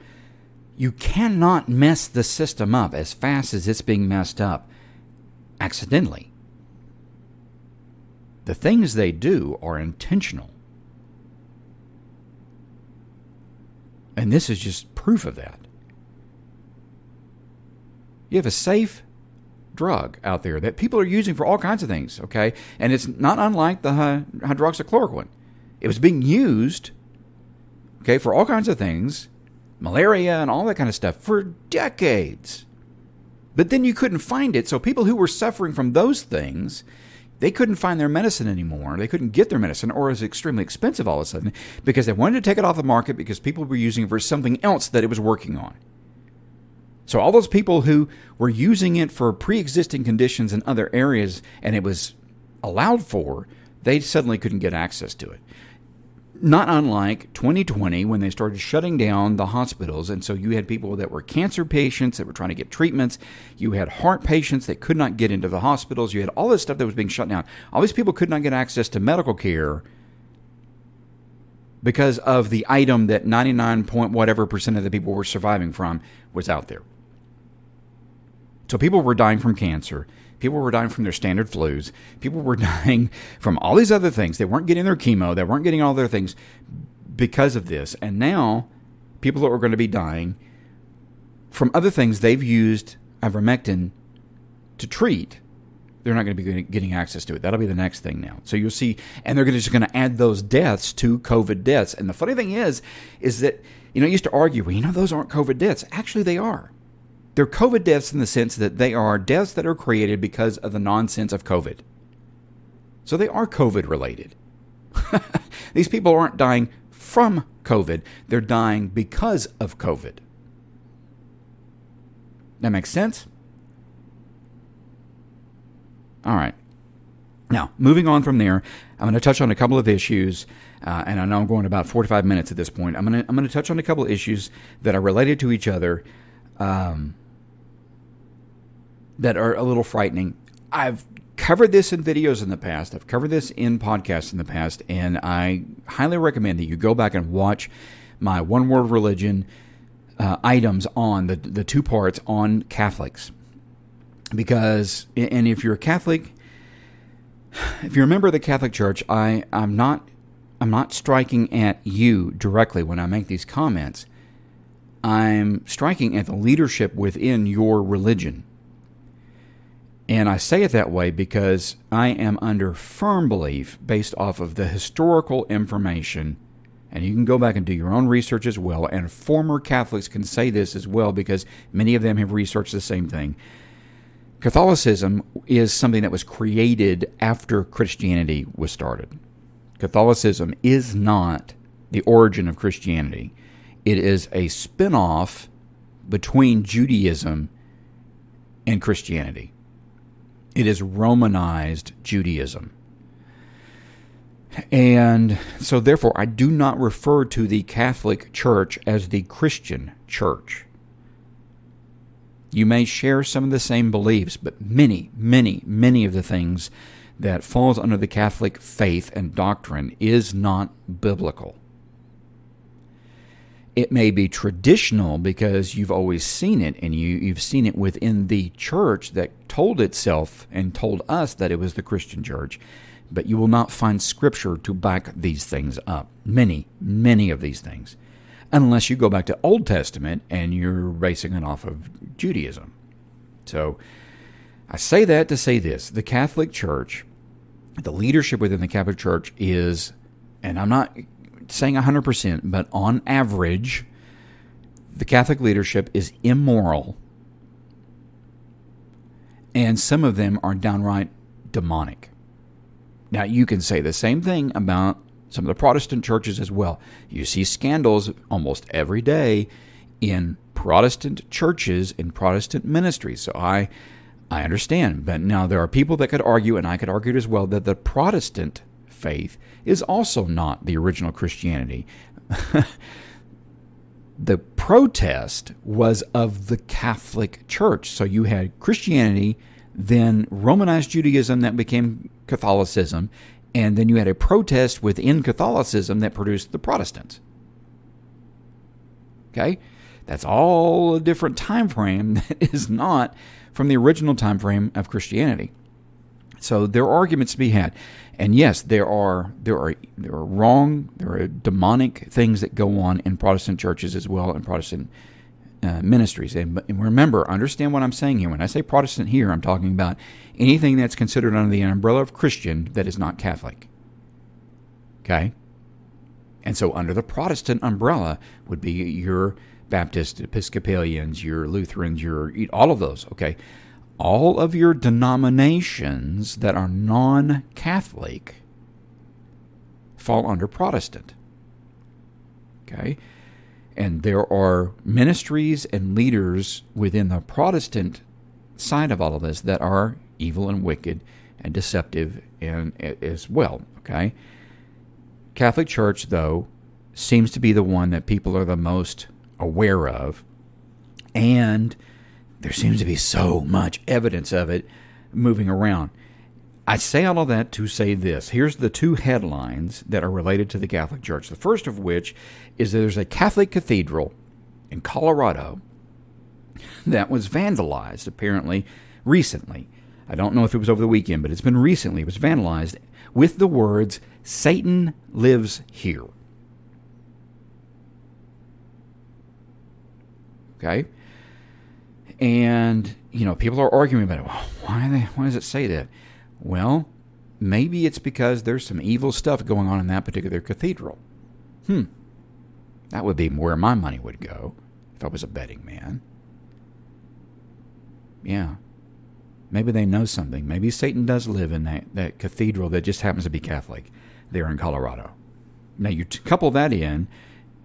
you cannot mess the system up as fast as it's being messed up accidentally. The things they do are intentional. And this is just proof of that. You have a safe drug out there that people are using for all kinds of things, okay? And it's not unlike the hydroxychloroquine. It was being used, okay, for all kinds of things, malaria and all that kind of stuff, for decades. But then you couldn't find it, so people who were suffering from those things, they couldn't find their medicine anymore. They couldn't get their medicine, or it was extremely expensive all of a sudden, because they wanted to take it off the market because people were using it for something else that it was working on. So all those people who were using it for pre-existing conditions in other areas and it was allowed for, they suddenly couldn't get access to it. Not unlike 2020 when they started shutting down the hospitals, and so you had people that were cancer patients that were trying to get treatments. You had heart patients that could not get into the hospitals. You had all this stuff that was being shut down. All these people could not get access to medical care because of the item that 99% of the people were surviving from was out there. So people were dying from cancer. People were dying from their standard flus. People were dying from all these other things. They weren't getting their chemo. They weren't getting all their things because of this. And now people are going to be dying from other things they've used ivermectin to treat. They're not going to be getting access to it. That'll be the next thing now. So you'll see, and they're just going to add those deaths to COVID deaths. And the funny thing is that, I used to argue, those aren't COVID deaths. Actually, they are. They're COVID deaths in the sense that they are deaths that are created because of the nonsense of COVID. So they are COVID related. These people aren't dying from COVID. They're dying because of COVID. That makes sense? All right. Now, moving on from there, I'm going to touch on a couple of issues, and I know I'm going about 45 minutes at this point. I'm going to touch on a couple of issues that are related to each other, that are a little frightening. I've covered this in videos in the past. I've covered this in podcasts in the past, and I highly recommend that you go back and watch my One World Religion items on the two parts on Catholics. Because, and if you're a Catholic, if you're a member of the Catholic Church, I'm not striking at you directly when I make these comments. I'm striking at the leadership within your religion. And I say it that way because I am under firm belief based off of the historical information, and you can go back and do your own research as well, and former Catholics can say this as well because many of them have researched the same thing. Catholicism is something that was created after Christianity was started. Catholicism is not the origin of Christianity. It is a spin-off between Judaism and Christianity. It is Romanized Judaism. And so therefore, I do not refer to the Catholic Church as the Christian Church. You may share some of the same beliefs, but many, many, many of the things that falls under the Catholic faith and doctrine is not biblical. It may be traditional because you've always seen it, and you've seen it within the church that told itself and told us that it was the Christian church, but you will not find scripture to back these things up. Many, many of these things. Unless you go back to Old Testament and you're basing it off of Judaism. So I say that to say this. The Catholic Church, the leadership within the Catholic Church is, and I'm not saying 100%, but on average, the Catholic leadership is immoral. And some of them are downright demonic. Now, you can say the same thing about some of the Protestant churches as well. You see scandals almost every day in Protestant churches, in Protestant ministries. So I understand. But now there are people that could argue, and I could argue it as well, that the Protestant faith is also not the original Christianity. The protest was of the Catholic Church. So you had Christianity, then Romanized Judaism that became Catholicism, and then you had a protest within Catholicism that produced the Protestants. Okay? That's all a different time frame that is not from the original time frame of Christianity. So there are arguments to be had. And yes, there are wrong, there are demonic things that go on in Protestant churches as well, and Protestant ministries. And remember, understand what I'm saying here. When I say Protestant here, I'm talking about anything that's considered under the umbrella of Christian that is not Catholic. Okay? And so under the Protestant umbrella would be your Baptist, Episcopalians, your Lutherans, your all of those, okay? All of your denominations that are non-Catholic fall under Protestant. Okay? And there are ministries and leaders within the Protestant side of all of this that are evil and wicked and deceptive and as well. Okay? Catholic Church, though, seems to be the one that people are the most aware of, and there seems to be so much evidence of it moving around. I say all of that to say this. Here's the two headlines that are related to the Catholic Church. The first of which is that there's a Catholic cathedral in Colorado that was vandalized, apparently, recently. I don't know if it was over the weekend, but it's been recently. It was vandalized with the words, "Satan lives here." Okay? And, you know, people are arguing about it. Well, why does it say that? Well, maybe it's because there's some evil stuff going on in that particular cathedral. That would be where my money would go if I was a betting man. Yeah. Maybe they know something. Maybe Satan does live in that cathedral that just happens to be Catholic there in Colorado. Now, you couple that in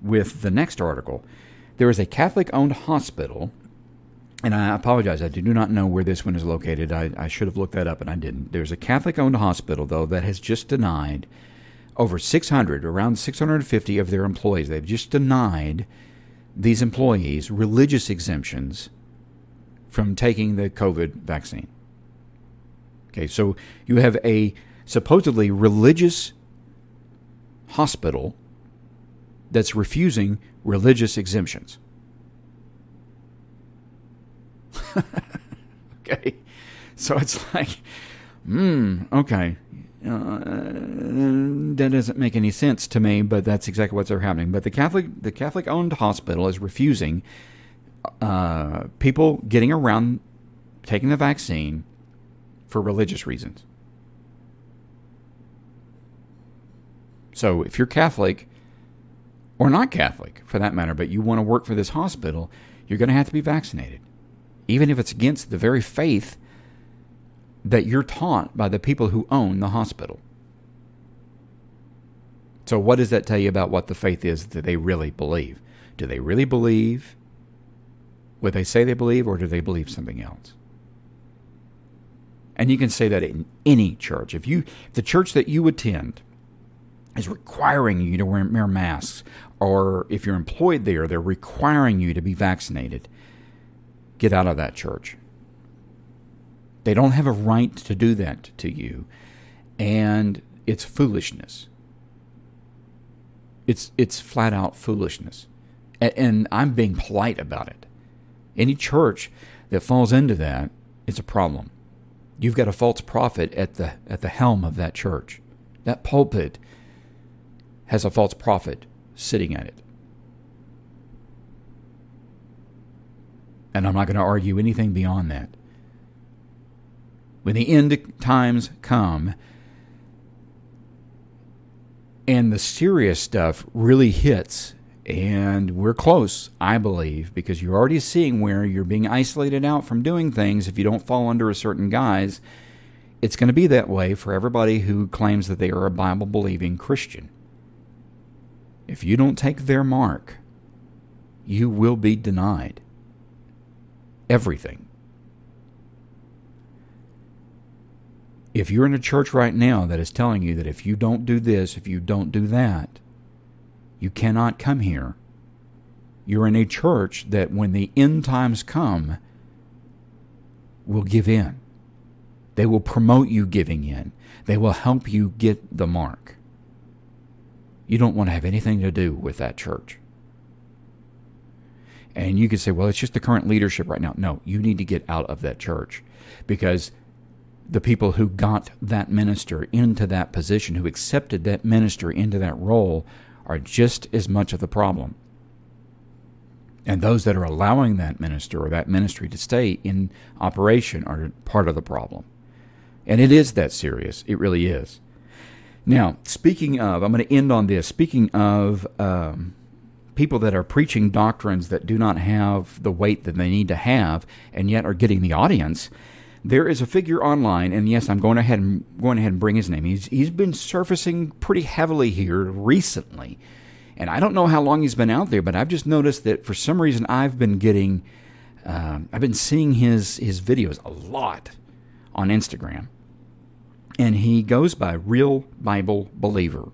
with the next article. There is a Catholic-owned hospital. And I apologize, I do not know where this one is located. I should have looked that up, and I didn't. There's a Catholic-owned hospital, though, that has just denied over 600, around 650 of their employees. They've just denied these employees religious exemptions from taking the COVID vaccine. Okay, so you have a supposedly religious hospital that's refusing religious exemptions. Okay, so it's like, okay, that doesn't make any sense to me, but that's exactly what's happening. But the Catholic-owned hospital is refusing people getting around taking the vaccine for religious reasons. So if you're Catholic, or not Catholic for that matter, but you want to work for this hospital, you're going to have to be vaccinated. Even if it's against the very faith that you're taught by the people who own the hospital. So what does that tell you about what the faith is that they really believe? Do they really believe what they say they believe, or do they believe something else? And you can say that in any church. If the church that you attend is requiring you to wear masks, or if you're employed there, they're requiring you to be vaccinated, get out of that church. They don't have a right to do that to you. And it's foolishness. It's flat out foolishness. And I'm being polite about it. Any church that falls into that, it's a problem. You've got a false prophet at the helm of that church. That pulpit has a false prophet sitting at it. And I'm not going to argue anything beyond that. When the end times come and the serious stuff really hits, and we're close, I believe, because you're already seeing where you're being isolated out from doing things if you don't fall under a certain guise, It's going to be that way for everybody who claims that they are a Bible-believing Christian. If you don't take their mark, you will be denied everything. If you're in a church right now that is telling you that if you don't do this, if you don't do that, you cannot come here, you're in a church that when the end times come, will give in. They will promote you giving in. They will help you get the mark. You don't want to have anything to do with that church. And you could say, well, it's just the current leadership right now. No, you need to get out of that church, because the people who got that minister into that position, who accepted that minister into that role, are just as much of the problem. And those that are allowing that minister or that ministry to stay in operation are part of the problem. And it is that serious. It really is. Now, speaking of, I'm going to end on this. Speaking of people that are preaching doctrines that do not have the weight that they need to have and yet are getting the audience, there is a figure online, and yes, I'm going ahead and bring his name. He's been surfacing pretty heavily here recently, and I don't know how long he's been out there, but I've just noticed that for some reason I've been getting, I've been seeing his videos a lot on Instagram, and he goes by Real Bible Believer,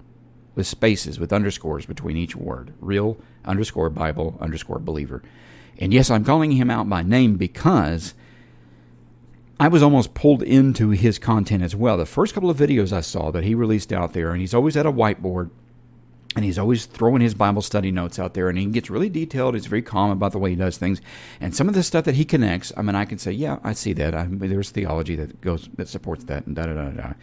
with spaces, with underscores between each word, Real_Bible_Believer, and yes, I'm calling him out by name because I was almost pulled into his content as well. The first couple of videos I saw that he released out there, and he's always at a whiteboard, and he's always throwing his Bible study notes out there, and he gets really detailed. He's very calm about the way he does things. And some of the stuff that he connects, I mean, I can say, yeah, I see that. There's theology that supports that, and da-da-da-da.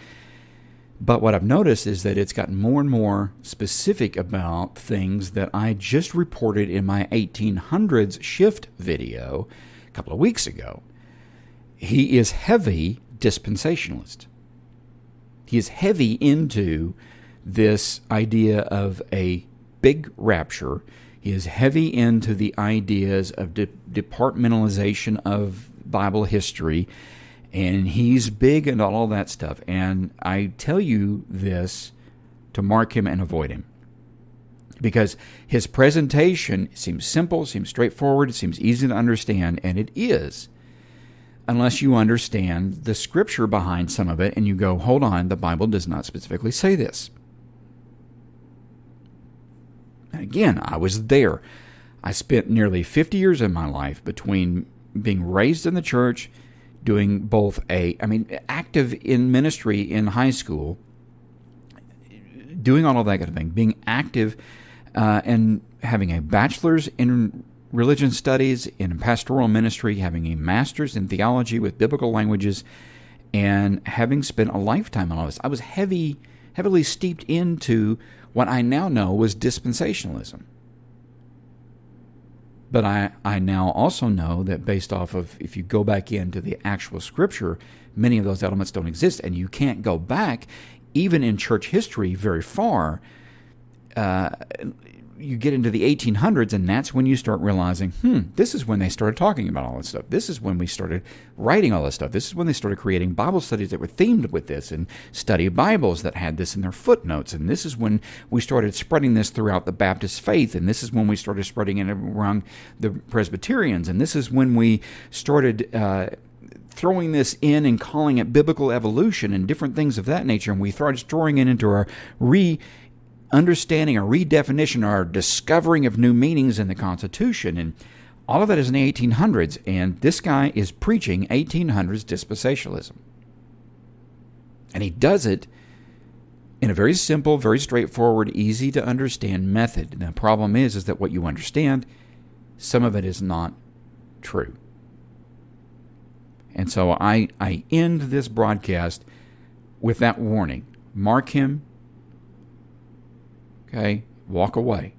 But what I've noticed is that it's gotten more and more specific about things that I just reported in my 1800s shift video a couple of weeks ago. He is heavy dispensationalist. He is heavy into this idea of a big rapture. He is heavy into the ideas of departmentalization of Bible history, and he's big into all that stuff. And I tell you this to mark him and avoid him, because his presentation seems simple, seems straightforward, seems easy to understand, and it is, unless you understand the scripture behind some of it and you go, hold on, the Bible does not specifically say this. And again, I was there. I spent nearly 50 years of my life between being raised in the church, doing both active in ministry in high school, doing all of that kind of thing, being active and having a bachelor's in religion studies, in pastoral ministry, having a master's in theology with biblical languages, and having spent a lifetime in all this. I was heavily steeped into what I now know was dispensationalism. But I now also know that based off of, if you go back into the actual scripture, many of those elements don't exist, and you can't go back, even in church history, very far. You get into the 1800s, and that's when you start realizing, this is when they started talking about all this stuff. This is when we started writing all this stuff. This is when they started creating Bible studies that were themed with this, and study Bibles that had this in their footnotes. And this is when we started spreading this throughout the Baptist faith. And this is when we started spreading it around the Presbyterians. And this is when we started throwing this in and calling it biblical evolution and different things of that nature. And we started throwing it into our understanding or redefinition or discovering of new meanings in the Constitution, and all of that is in the 1800s, and this guy is preaching 1800s dispensationalism, and he does it in a very simple, very straightforward, easy to understand method. And the problem is that what you understand, some of it is not true. And so I end this broadcast with that warning. Mark him. Okay, walk away.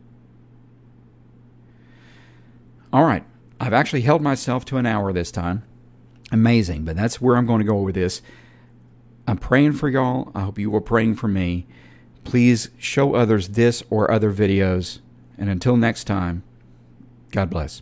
All right, I've actually held myself to an hour this time. Amazing, but that's where I'm going to go with this. I'm praying for y'all. I hope you are praying for me. Please show others this or other videos. And until next time, God bless.